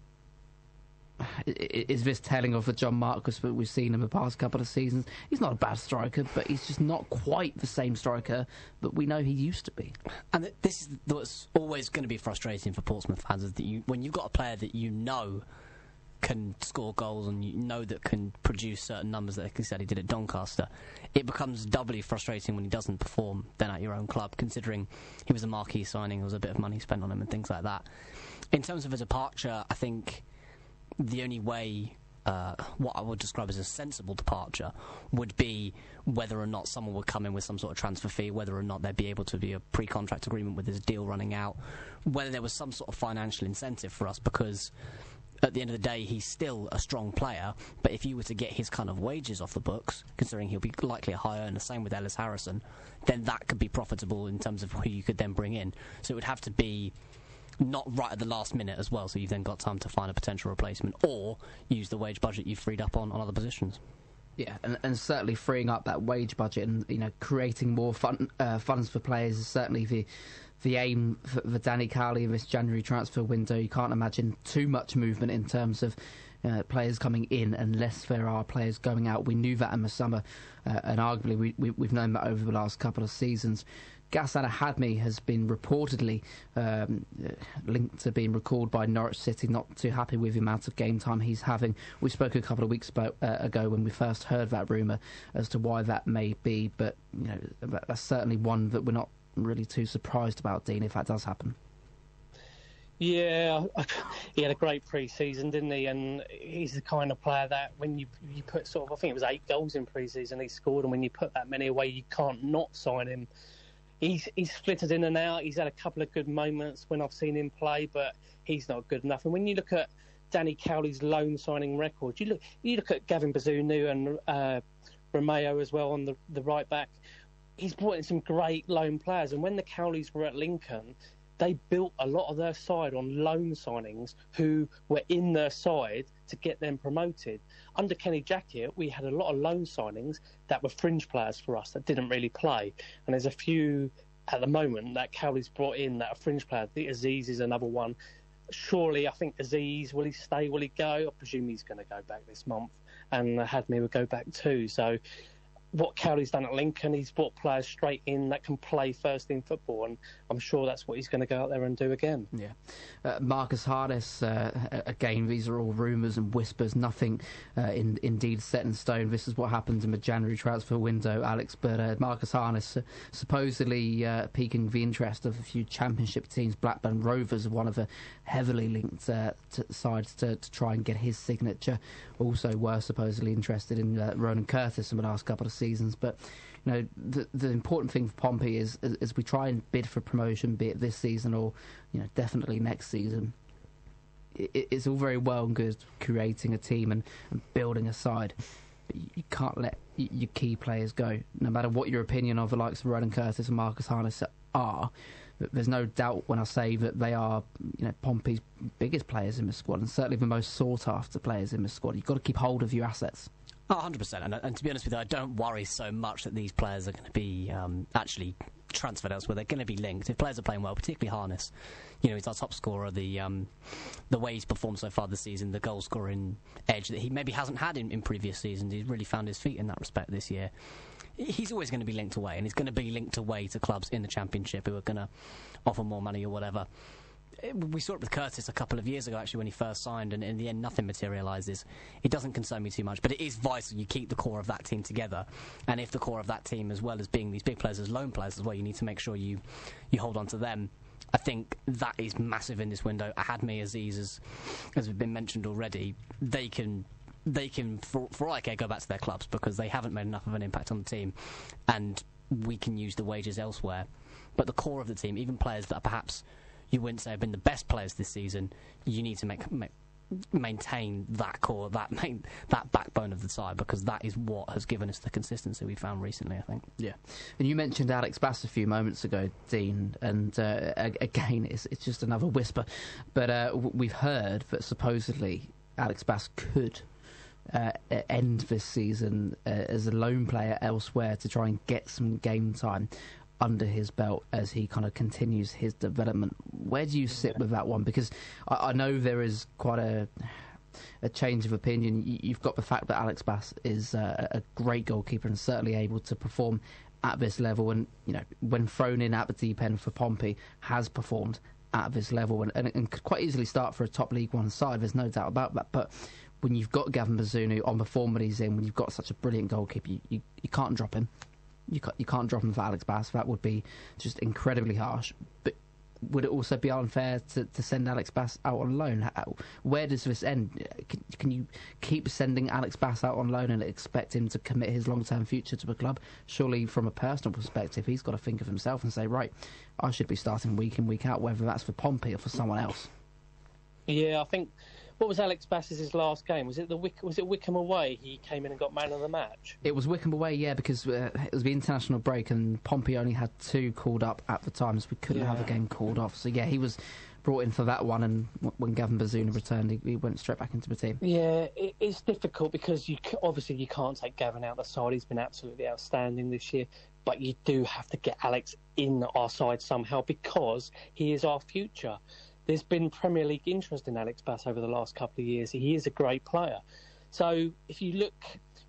Is this telling of the John Marquis that we've seen in the past couple of seasons? He's not a bad striker, but he's just not quite the same striker that we know he used to be. And this is what's always going to be frustrating for Portsmouth fans, is that you, when you've got a player that you know can score goals and you know that can produce certain numbers that he said he did at Doncaster, it becomes doubly frustrating when he doesn't perform then at your own club, considering he was a marquee signing, there was a bit of money spent on him and things like that. In terms of his departure, I think the only way, uh, what I would describe as a sensible departure, would be whether or not someone would come in with some sort of transfer fee, whether or not there'd be able to be a pre-contract agreement with his deal running out, whether there was some sort of financial incentive for us, because at the end of the day, he's still a strong player, but if you were to get his kind of wages off the books, considering he'll be likely a high earner, same with Ellis Harrison, then that could be profitable in terms of who you could then bring in. So it would have to be not right at the last minute as well, so you've then got time to find a potential replacement or use the wage budget you've freed up on, on other positions. Yeah, and, and certainly freeing up that wage budget and you know creating more fun, uh, funds for players is certainly the... the aim for, for Danny Cowley in this January transfer window. You can't imagine too much movement in terms of uh, players coming in unless there are players going out. We knew that in the summer, uh, and arguably we, we, we've known that over the last couple of seasons. Gassana Hadmi has been reportedly um, linked to being recalled by Norwich City, not too happy with the amount of game time he's having. We spoke a couple of weeks about, uh, ago when we first heard that rumour as to why that may be, but you know that, that's certainly one that we're not really too surprised about, Dean, if that does happen. Yeah, he had a great pre-season, didn't he? And he's the kind of player that when you you put sort of, I think it was eight goals in pre-season he scored, and when you put that many away, you can't not sign him. He's he's flitted in and out. He's had a couple of good moments when I've seen him play, but he's not good enough. And when you look at Danny Cowley's loan signing record, you look you look at Gavin Bazunu and uh, Romeo as well on the the right back. He's brought in some great loan players, and when the Cowleys were at Lincoln, they built a lot of their side on loan signings who were in their side to get them promoted. Under Kenny Jackett, we had a lot of loan signings that were fringe players for us that didn't really play, and there's a few at the moment that Cowley's brought in that are fringe players. The Aziz is another one. Surely, I think Aziz, will he stay, will he go? I presume he's going to go back this month, and Hadmi will go back too, so what Cowley's done at Lincoln, he's brought players straight in that can play first-team football, and I'm sure that's what he's going to go out there and do again. Yeah, uh, Marcus Harness, uh, again, these are all rumours and whispers, nothing uh, in, indeed set in stone. This is what happens in the January transfer window, Alex, but uh, Marcus Harness uh, supposedly uh, piquing the interest of a few championship teams. Blackburn Rovers are one of the heavily linked uh, to sides to, to try and get his signature. Also were supposedly interested in uh, Ronan Curtis in the last couple of seasons, but you know the the important thing for Pompey is, is is we try and bid for promotion, be it this season or you know definitely next season. It, it's all very well and good creating a team and, and building a side, but you can't let your key players go. No matter what your opinion of the likes of Ronan Curtis and Marcus Harness are, there's no doubt when I say that they are you know Pompey's biggest players in the squad and certainly the most sought after players in the squad. You've got to keep hold of your assets. Oh, one hundred percent. And, and to be honest with you, I don't worry so much that these players are going to be um, actually transferred elsewhere. They're going to be linked. If players are playing well, particularly Harness, you know, he's our top scorer. The um, the way he's performed so far this season, the goal-scoring edge that he maybe hasn't had in, in previous seasons, he's really found his feet in that respect this year. He's always going to be linked away, and he's going to be linked away to clubs in the Championship who are going to offer more money or whatever. We saw it with Curtis a couple of years ago, actually, when he first signed, and in the end, nothing materialises. It doesn't concern me too much, but it is vital you keep the core of that team together. And if the core of that team, as well as being these big players, as loan players as well, you need to make sure you, you hold on to them. I think that is massive in this window. Hadmi, Aziz, as, as we've been mentioned already, they can... They can, for, for all I care, go back to their clubs because they haven't made enough of an impact on the team, and we can use the wages elsewhere but the core of the team, even players that are perhaps you wouldn't say have been the best players this season, you need to make, make maintain that core, that main, that backbone of the side, because that is what has given us the consistency we found recently, I think. Yeah, and you mentioned Alex Bass a few moments ago, Dean, and uh, again, it's, it's just another whisper, but uh, we've heard that supposedly Alex Bass could uh, end this season uh, as a loan player elsewhere to try and get some game time under his belt as he kind of continues his development. Where do you sit with that one? Because I, I know there is quite a a change of opinion. You've got the fact that Alex Bass is uh, a great goalkeeper and certainly able to perform at this level, and, you know, when thrown in at the deep end for Pompey, has performed at this level and, and, and could quite easily start for a top League One side. There's no doubt about that. But when you've got Gavin Bazunu on the form that he's in, when you've got such a brilliant goalkeeper, you, you, you can't drop him. You can't, you can't drop him for Alex Bass. That would be just incredibly harsh. But would it also be unfair to, to send Alex Bass out on loan? How, where does this end? Can, can you keep sending Alex Bass out on loan and expect him to commit his long-term future to the club? Surely, from a personal perspective, he's got to think of himself and say, right, I should be starting week in, week out, whether that's for Pompey or for someone else. Yeah, I think... What was Alex Bass's last game? Was it the Wick- was it Wickham away? He came in and got man of the match. It was Wickham away, yeah, because uh, it was the international break and Pompey only had two called up at the time, so we couldn't yeah. have a game called off. So yeah, he was brought in for that one, and w- when Gavin Bazunu returned, he-, he went straight back into the team. Yeah, it- it's difficult because you c- obviously you can't take Gavin out of the side. He's been absolutely outstanding this year, but you do have to get Alex in our side somehow because he is our future. There's been Premier League interest in Alex Bass over the last couple of years. He is a great player. So if you look,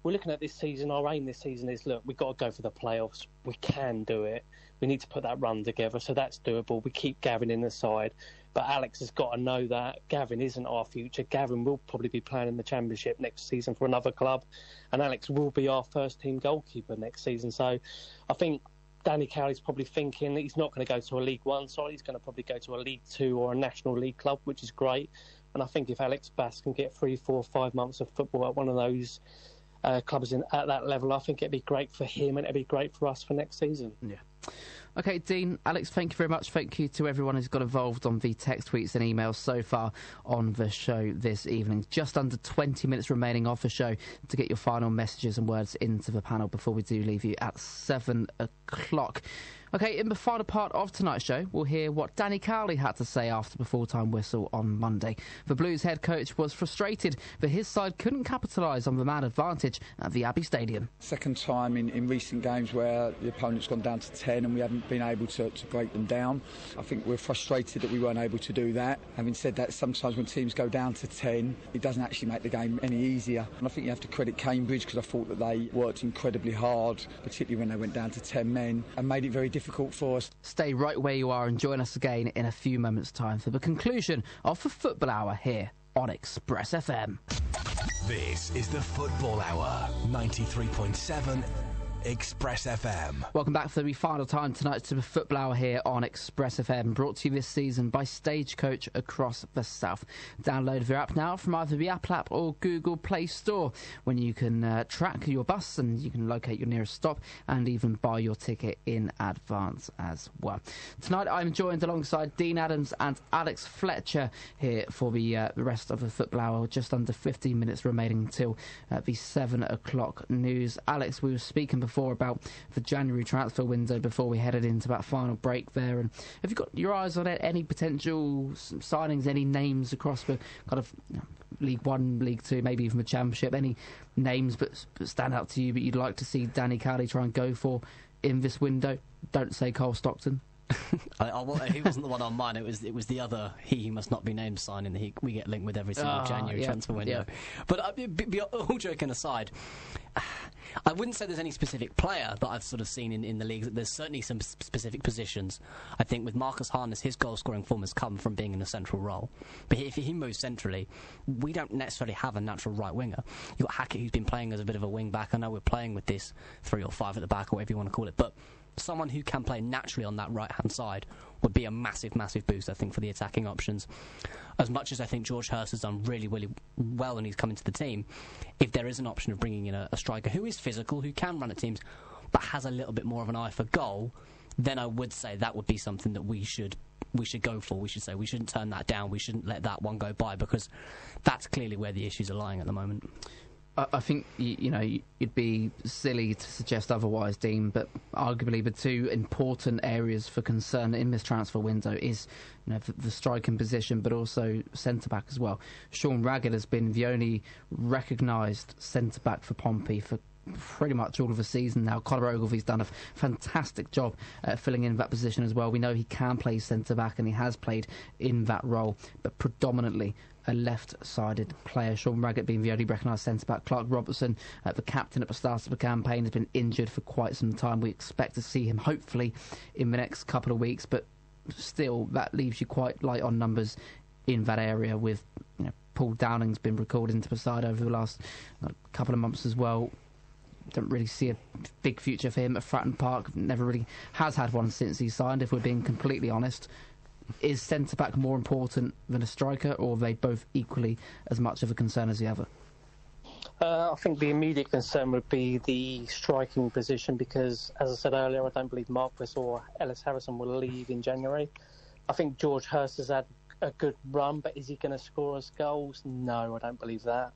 we're looking at this season, our aim this season is, look, we've got to go for the playoffs. We can do it. We need to put that run together, so that's doable. We keep Gavin in the side, but Alex has got to know that Gavin isn't our future. Gavin will probably be playing in the Championship next season for another club, and Alex will be our first-team goalkeeper next season. So I think... Danny Cowley's probably thinking that he's not going to go to a League One side. He's going to probably go to a League Two or a National League club, which is great. And I think if Alex Bass can get three, four, five months of football at one of those uh, clubs in, at that level, I think it'd be great for him and it'd be great for us for next season. Yeah. OK, Dean, Alex, thank you very much. Thank you to everyone who's got involved on the text, tweets and emails so far on the show this evening. Just under twenty minutes remaining off the show to get your final messages and words into the panel before we do leave you at seven o'clock. OK, in the final part of tonight's show, we'll hear what Danny Cowley had to say after the full-time whistle on Monday. The Blues head coach was frustrated that his side couldn't capitalise on the man advantage at the Abbey Stadium. Second time in, in recent games where the opponent's gone down to ten and we haven't been able to, to break them down. I think we're frustrated that we weren't able to do that. Having said that, sometimes when teams go down to ten, it doesn't actually make the game any easier. And I think you have to credit Cambridge, because I thought that they worked incredibly hard, particularly when they went down to ten men, and made it very difficult for us. Stay right where you are and join us again in a few moments' time for the conclusion of the Football Hour here on Express F M. This is the Football Hour, ninety-three point seven... Express F M. Welcome back for the final time tonight to the Football Hour here on Express F M, brought to you this season by Stagecoach across the South. Download their app now from either the Apple App or Google Play Store, when you can uh, track your bus and you can locate your nearest stop and even buy your ticket in advance as well. Tonight I'm joined alongside Dean Adams and Alex Fletcher here for the uh, rest of the Football Hour, just under fifteen minutes remaining until uh, the seven o'clock news. Alex, we were speaking before Before about the January transfer window before we headed into that final break there, and have you got your eyes on any potential signings, any names across the kind of you know, League One, League Two, maybe even the Championship? Any names that stand out to you that you'd like to see Danny Cowley try and go for in this window? Don't say Cole Stockton. I, I, well, he wasn't the one on mine. It was it was the other he who must not be named signing that he, we get linked with every single uh, January yeah, transfer window. Yeah. But uh, be, be, all joking aside, I wouldn't say there's any specific player that I've sort of seen in, in the leagues. There's certainly some specific positions. I think with Marcus Harness, his goal-scoring form has come from being in a central role. But if he moves centrally, we don't necessarily have a natural right-winger. You've got Hackett, who's been playing as a bit of a wing-back. I know we're playing with this three or five at the back, or whatever you want to call it, but someone who can play naturally on that right-hand side would be a massive, massive boost, I think, for the attacking options. As much as I think George Hurst has done really, really well and he's come into the team, if there is an option of bringing in a, a striker who is physical, who can run at teams, but has a little bit more of an eye for goal, then I would say that would be something that we should we should go for. We should say we shouldn't turn that down. We shouldn't let that one go by, because that's clearly where the issues are lying at the moment. I think, you know, you'd be silly to suggest otherwise, Dean, but arguably the two important areas for concern in this transfer window is, you know, the striking position, but also centre-back as well. Sean Raggett has been the only recognised centre-back for Pompey for pretty much all of the season now. Conor Ogilvie's done a fantastic job uh, filling in that position as well. We know he can play centre-back, and he has played in that role, but predominantly a left-sided player. Sean Raggett being the only recognised centre-back. Clark Robertson, uh, the captain at the start of the campaign, has been injured for quite some time. We expect to see him hopefully in the next couple of weeks, but still that leaves you quite light on numbers in that area, with, you know, Paul Downing's been recalled into the side over the last uh, couple of months as well. Don't really see a big future for him at Fratton Park. Never really has had one since he signed, if we're being completely honest. Is centre-back more important than a striker, or are they both equally as much of a concern as the other? Uh, I think the immediate concern would be the striking position, because, as I said earlier, I don't believe Marquis or Ellis Harrison will leave in January. I think George Hurst has had a good run, but is he going to score us goals? No, I don't believe that.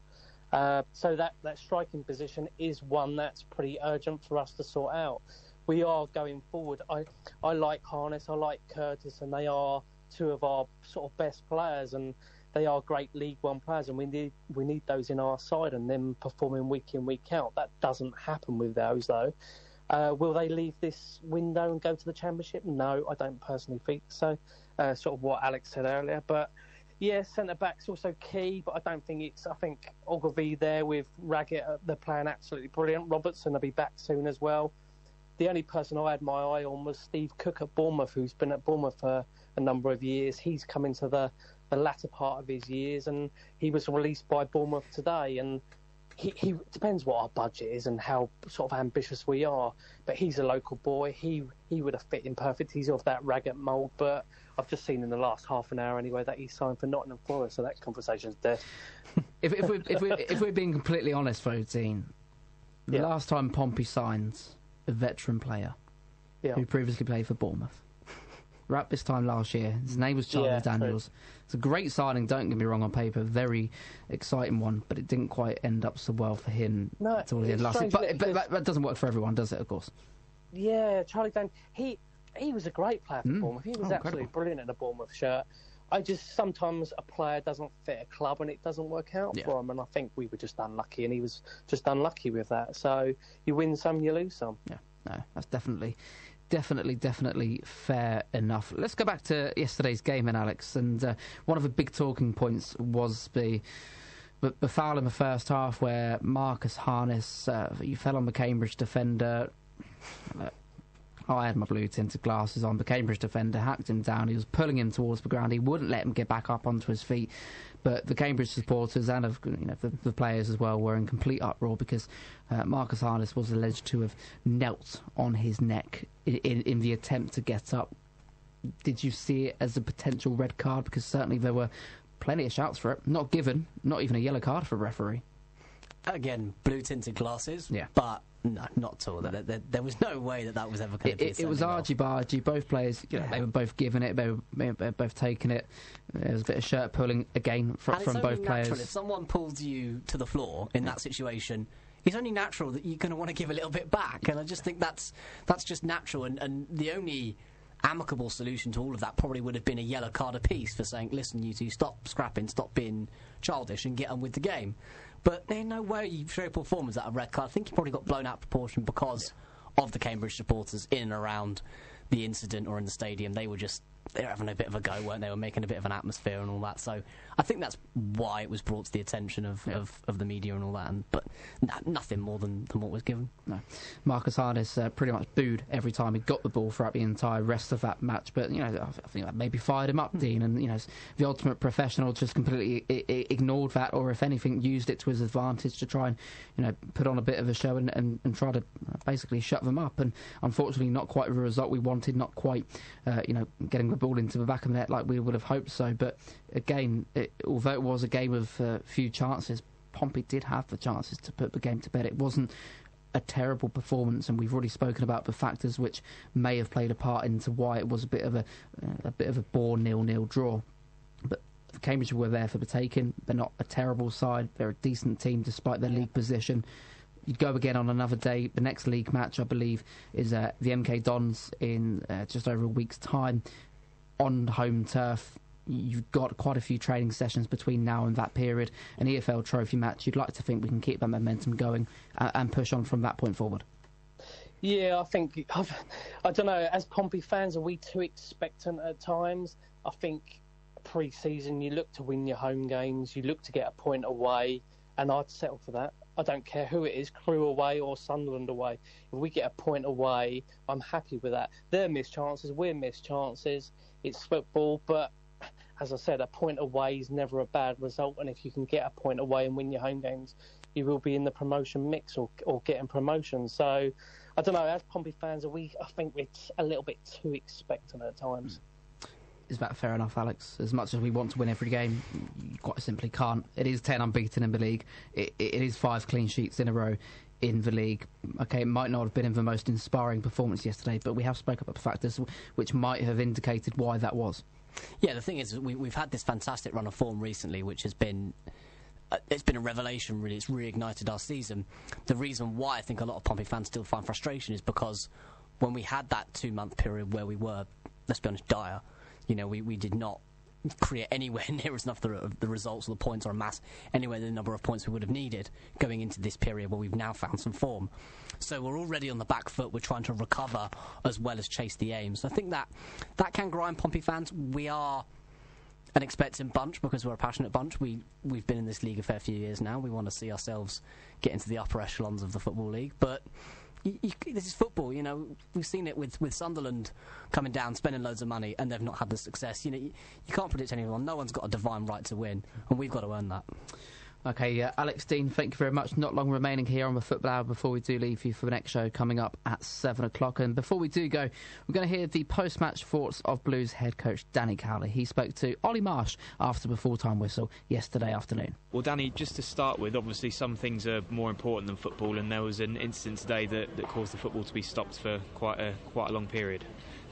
Uh, so that, that striking position is one that's pretty urgent for us to sort out. We are going forward. I, I like Harness, I like Curtis, and they are two of our sort of best players, and they are great League One players, and we need we need those in our side, and them performing week in, week out. That doesn't happen with those, though. Uh, will they leave this window and go to the Championship? No, I don't personally think so. Uh, sort of what Alex said earlier, but... yeah, centre-back's also key, but I don't think it's... I think Ogilvie there with Raggett, they're playing absolutely brilliant. Robertson will be back soon as well. The only person I had my eye on was Steve Cook at Bournemouth, who's been at Bournemouth for a number of years. He's come into the, the latter part of his years, and he was released by Bournemouth today. And he, he it depends what our budget is and how sort of ambitious we are, but he's a local boy. He, he would have fit in perfect. He's of that Raggett mould, but... I've just seen in the last half an hour anyway that he signed for Nottingham Forest, so that conversation's dead. if, if, we're, if, we're, if we're being completely honest, though, Dean, the yeah. last time Pompey signed a veteran player yeah. who previously played for Bournemouth, right this time last year, his name was Charlie yeah, Daniels. True. It's a great signing, don't get me wrong on paper, very exciting one, but it didn't quite end up so well for him. No, it's last year. But, but that, that doesn't work for everyone, does it, of course? Yeah, Charlie Daniels, he... He was a great player for mm. Bournemouth. He was oh, absolutely brilliant in a Bournemouth shirt. I just, sometimes a player doesn't fit a club and it doesn't work out yeah. for him. And I think we were just unlucky, and he was just unlucky with that. So you win some, you lose some. Yeah, no, that's definitely, definitely, definitely fair enough. Let's go back to yesterday's game, then, Alex. And uh, one of the big talking points was the... But the foul in the first half where Marcus Harness, uh, you fell on the Cambridge defender. Uh, I had my blue tinted glasses on. The Cambridge defender hacked him down. He was pulling him towards the ground. He wouldn't let him get back up onto his feet. But the Cambridge supporters and of, you know, the, the players as well were in complete uproar, because uh, Marcus Harness was alleged to have knelt on his neck in, in, in the attempt to get up. Did you see it as a potential red card? Because certainly there were plenty of shouts for it. Not given, not even a yellow card for a referee. Again, blue tinted glasses. Yeah. But... no, not at all. There, there, there was no way that that was ever going to be. It, it was argy-bargy. Both players, you know, yeah. they were both giving it. They were, they were both taking it. There was a bit of shirt pulling again from, and it's from only both natural. Players. If someone pulls you to the floor in yeah. that situation, it's only natural that you're going to want to give a little bit back. And I just think that's that's just natural. And, and the only amicable solution to all of that probably would have been a yellow card apiece for saying, "Listen, you two, stop scrapping, stop being childish, and get on with the game." But there's no way you show performance at a red card. I think he probably got blown out of proportion because yeah. of the Cambridge supporters in and around the incident or in the stadium. They were just they were having a bit of a go, weren't they? They were making a bit of an atmosphere and all that. So I think that's why it was brought to the attention of, yeah. of, of the media and all that. And, but nah, nothing more than, than what was given. No. Marcus Harness uh, pretty much booed every time he got the ball throughout the entire rest of that match. But, you know, I think that maybe fired him up, mm. Dean. And, you know, the ultimate professional just completely I- I ignored that, or, if anything, used it to his advantage to try and, you know, put on a bit of a show and, and, and try to basically shut them up. And, unfortunately, not quite the result we wanted, not quite, uh, you know, getting the ball into the back of the net like we would have hoped so. But again, it, although it was a game of uh, few chances, Pompey did have the chances to put the game to bed. It wasn't a terrible performance, and we've already spoken about the factors which may have played a part into why it was a bit of a a bit of a bore nil-nil draw. But Cambridge were there for the taking. They're not a terrible side. They're a decent team despite their yeah. league position. You'd go again on another day. The next league match, I believe, is uh, the M K Dons in uh, just over a week's time on home turf. You've got quite a few training sessions between now and that period. An E F L trophy match. You'd like to think we can keep that momentum going and, and push on from that point forward. Yeah, I think, I've, I don't know, as Pompey fans, are we too expectant at times? I think pre-season you look to win your home games, you look to get a point away, and I'd settle for that. I don't care who it is, Crewe away or Sunderland away. If we get a point away, I'm happy with that. They're missed chances, we're missed chances. It's football, but as I said, a point away is never a bad result, and if you can get a point away and win your home games, you will be in the promotion mix or or getting promotion. So, I don't know, as Pompey fans, are we? I think we're a little bit too expectant at times. Mm. Is that fair enough, Alex? As much as we want to win every game, you quite simply can't. It is ten unbeaten in the league. It, it is five clean sheets in a row in the league. OK, it might not have been in the most inspiring performance yesterday, but we have spoken about the factors which might have indicated why that was. Yeah, the thing is, we, we've had this fantastic run of form recently, which has been... It's been a revelation, really. It's reignited our season. The reason why I think a lot of Pompey fans still find frustration is because when we had that two-month period where we were, let's be honest, dire... You know, we, we did not create anywhere near enough the, the results or the points or amass anywhere the number of points we would have needed going into this period where we've now found some form. So we're already on the back foot. We're trying to recover as well as chase the aim. So I think that that can grind Pompey fans. We are an expectant bunch because we're a passionate bunch. We, we've been in this league a fair few years now. We want to see ourselves get into the upper echelons of the Football League. But... You, you, this is football, you know. We've seen it with, with Sunderland coming down, spending loads of money, and they've not had the success. You know, you, you can't predict anyone. No one's got a divine right to win, and we've got to earn that. OK, uh, Alex, Dean, thank you very much. Not long remaining here on the Football Hour before we do leave you for the next show coming up at seven o'clock. And before we do go, we're going to hear the post-match thoughts of Blues head coach Danny Cowley. He spoke to Ollie Marsh after the full-time whistle yesterday afternoon. Well, Danny, just to start with, obviously some things are more important than football, and there was an incident today that, that caused the football to be stopped for quite a, quite a long period.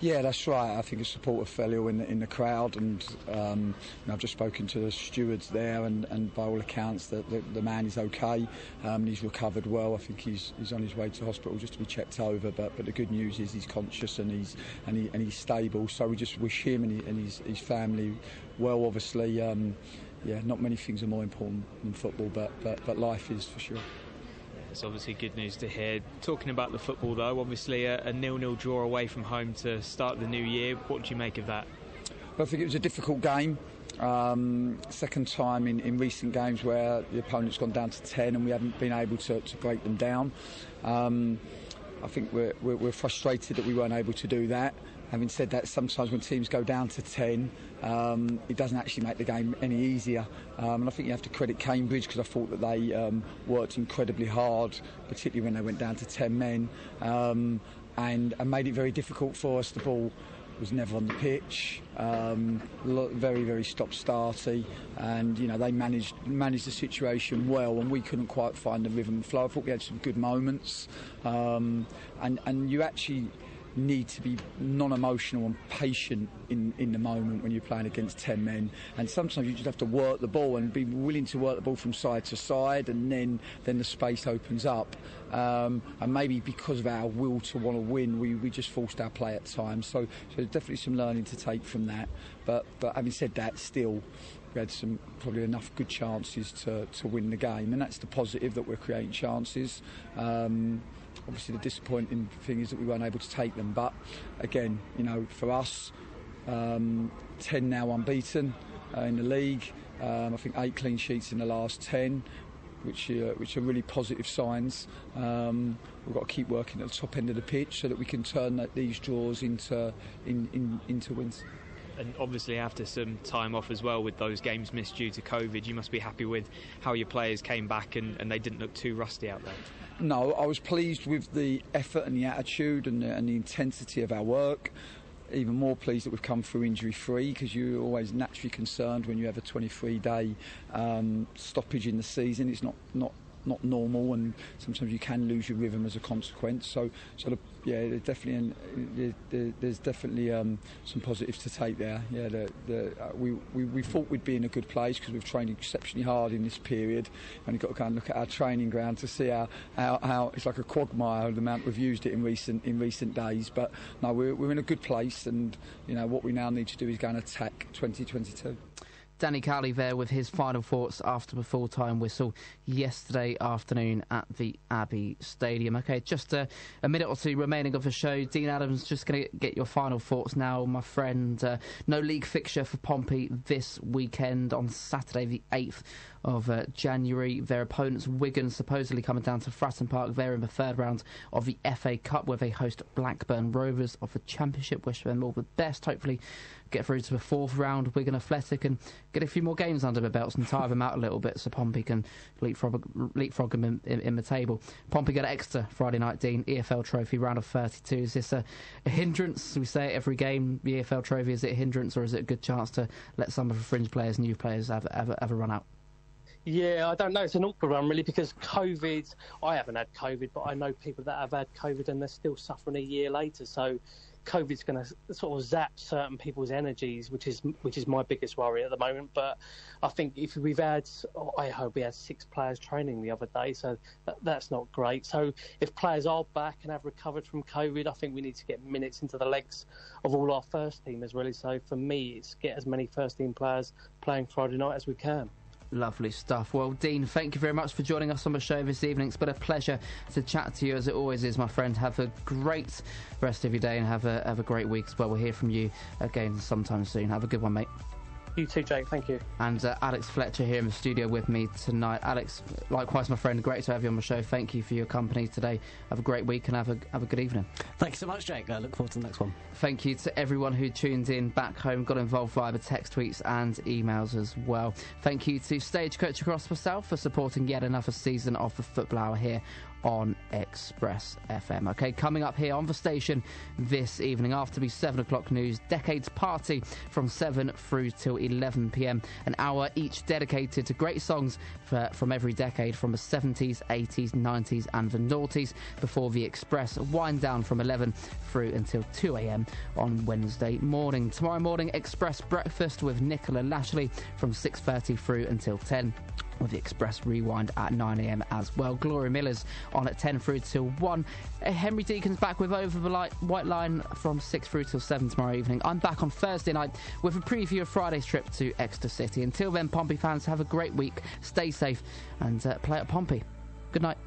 Yeah, that's right. I think it's supporter failure in the, in the crowd, and um, I've just spoken to the stewards there, and, and by all accounts, the, the, the man is okay. Um, he's recovered well. I think he's he's on his way to hospital just to be checked over. But, but the good news is he's conscious and he's and he and he's stable. So we just wish him and, he, and his his family well. Obviously, um, yeah, not many things are more important than football, but but, but life is for sure. It's obviously good news to hear. Talking about the football, though, obviously a, a nil-nil draw away from home to start the new year. What do you make of that? Well, I think it was a difficult game. Um, second time in, in recent games where the opponent's gone down to ten and we haven't been able to, to break them down. Um, I think we're, we're, we're frustrated that we weren't able to do that. Having said that, sometimes when teams go down to ten, um, it doesn't actually make the game any easier. Um, and I think you have to credit Cambridge, because I thought that they um, worked incredibly hard, particularly when they went down to ten men, um, and, and made it very difficult for us. The ball was never on the pitch, um, very, very stop-starty, and you know they managed managed the situation well, and we couldn't quite find the rhythm and flow. I thought we had some good moments, um, and, and you actually... need to be non-emotional and patient in, in the moment when you're playing against ten men, and sometimes you just have to work the ball and be willing to work the ball from side to side, and then, then the space opens up, um, and maybe because of our will to want to win, we, we just forced our play at times, so, so there's definitely some learning to take from that, but, but having said that, still we had some probably enough good chances to, to win the game, and that's the positive, that we're creating chances. um, Obviously, the disappointing thing is that we weren't able to take them. But again, you know, for us, um, ten now unbeaten uh, in the league. Um, I think eight clean sheets in the last ten, which uh, which are really positive signs. Um, we've got to keep working at the top end of the pitch so that we can turn that, these draws into in, in, into wins. And obviously, after some time off as well with those games missed due to COVID, you must be happy with how your players came back and, and they didn't look too rusty out there. No, I was pleased with the effort and the attitude and the, and the intensity of our work. Even more pleased that we've come through injury-free, because you're always naturally concerned when you have a twenty-three day um, stoppage in the season. It's not, not not normal, and sometimes you can lose your rhythm as a consequence. So, so the, yeah, definitely, an, there, there's definitely um, some positives to take there. Yeah, the, the, uh, we, we we thought we'd be in a good place because we've trained exceptionally hard in this period, and you've got to go and look at our training ground to see how, how, how it's like a quagmire, the amount we've used it in recent in recent days. But no, we're we're in a good place, and you know what we now need to do is go and attack twenty twenty-two. Danny Cowley there with his final thoughts after the full-time whistle yesterday afternoon at the Abbey Stadium. OK, just a, a minute or two remaining of the show. Dean Adams, just going to get your final thoughts now, my friend. Uh, no league fixture for Pompey this weekend on Saturday the eighth of uh, January. Their opponents, Wigan, supposedly coming down to Fratton Park. They're in the third round of the F A Cup, where they host Blackburn Rovers of the Championship. Wish them all the best. Hopefully get through to the fourth round. Wigan Athletic, and get a few more games under the belts and tire them out a little bit so Pompey can leapfrog, leapfrog them in, in, in the table. Pompey go to Exeter Friday night, Dean. E F L Trophy, round of thirty-two. Is this a, a hindrance? We say it every game, the E F L Trophy. Is it a hindrance, or is it a good chance to let some of the fringe players, new players, have, have, have a run out? Yeah, I don't know. It's an awkward one, really, because COVID, I haven't had COVID, but I know people that have had COVID and they're still suffering a year later. So COVID's going to sort of zap certain people's energies, which is which is my biggest worry at the moment. But I think if we've had, oh, I hope we had six players training the other day, so that, that's not great. So if players are back and have recovered from COVID, I think we need to get minutes into the legs of all our first teamers, really. So for me, it's get as many first team players playing Friday night as we can. Lovely stuff. Well, Dean, thank you very much for joining us on the show this evening. It's been a pleasure to chat to you, as it always is, my friend. Have a great rest of your day, and have a have a great week as well. We'll hear from you again sometime soon. Have a good one, mate. You too, Jake. Thank you. And uh, Alex Fletcher here in the studio with me tonight. Alex, likewise, my friend, great to have you on the show. Thank you for your company today. Have a great week and have a have a good evening. Thanks so much, Jake. I look forward to the next one. Thank you to everyone who tuned in back home, got involved via the text, tweets and emails as well. Thank you to Stagecoach Across the South for supporting yet another season of the Football Hour here on Express F M. OK, coming up here on the station this evening after the seven o'clock news, Decades Party from seven through till eleven p m. An hour each dedicated to great songs for, from every decade, from the seventies, eighties, nineties and the noughties, before the Express wind down from eleven through until two a m on Wednesday morning. Tomorrow morning, Express Breakfast with Nicola Lashley from six thirty through until ten, with the Express Rewind at nine a m as well. Gloria Miller's on at ten through till one. Henry Deacon's back with Over the Light, White Line from six through till seven tomorrow evening. I'm back on Thursday night with a preview of Friday's trip to Exeter City. Until then, Pompey fans, have a great week, stay safe and uh, play at Pompey. Good night.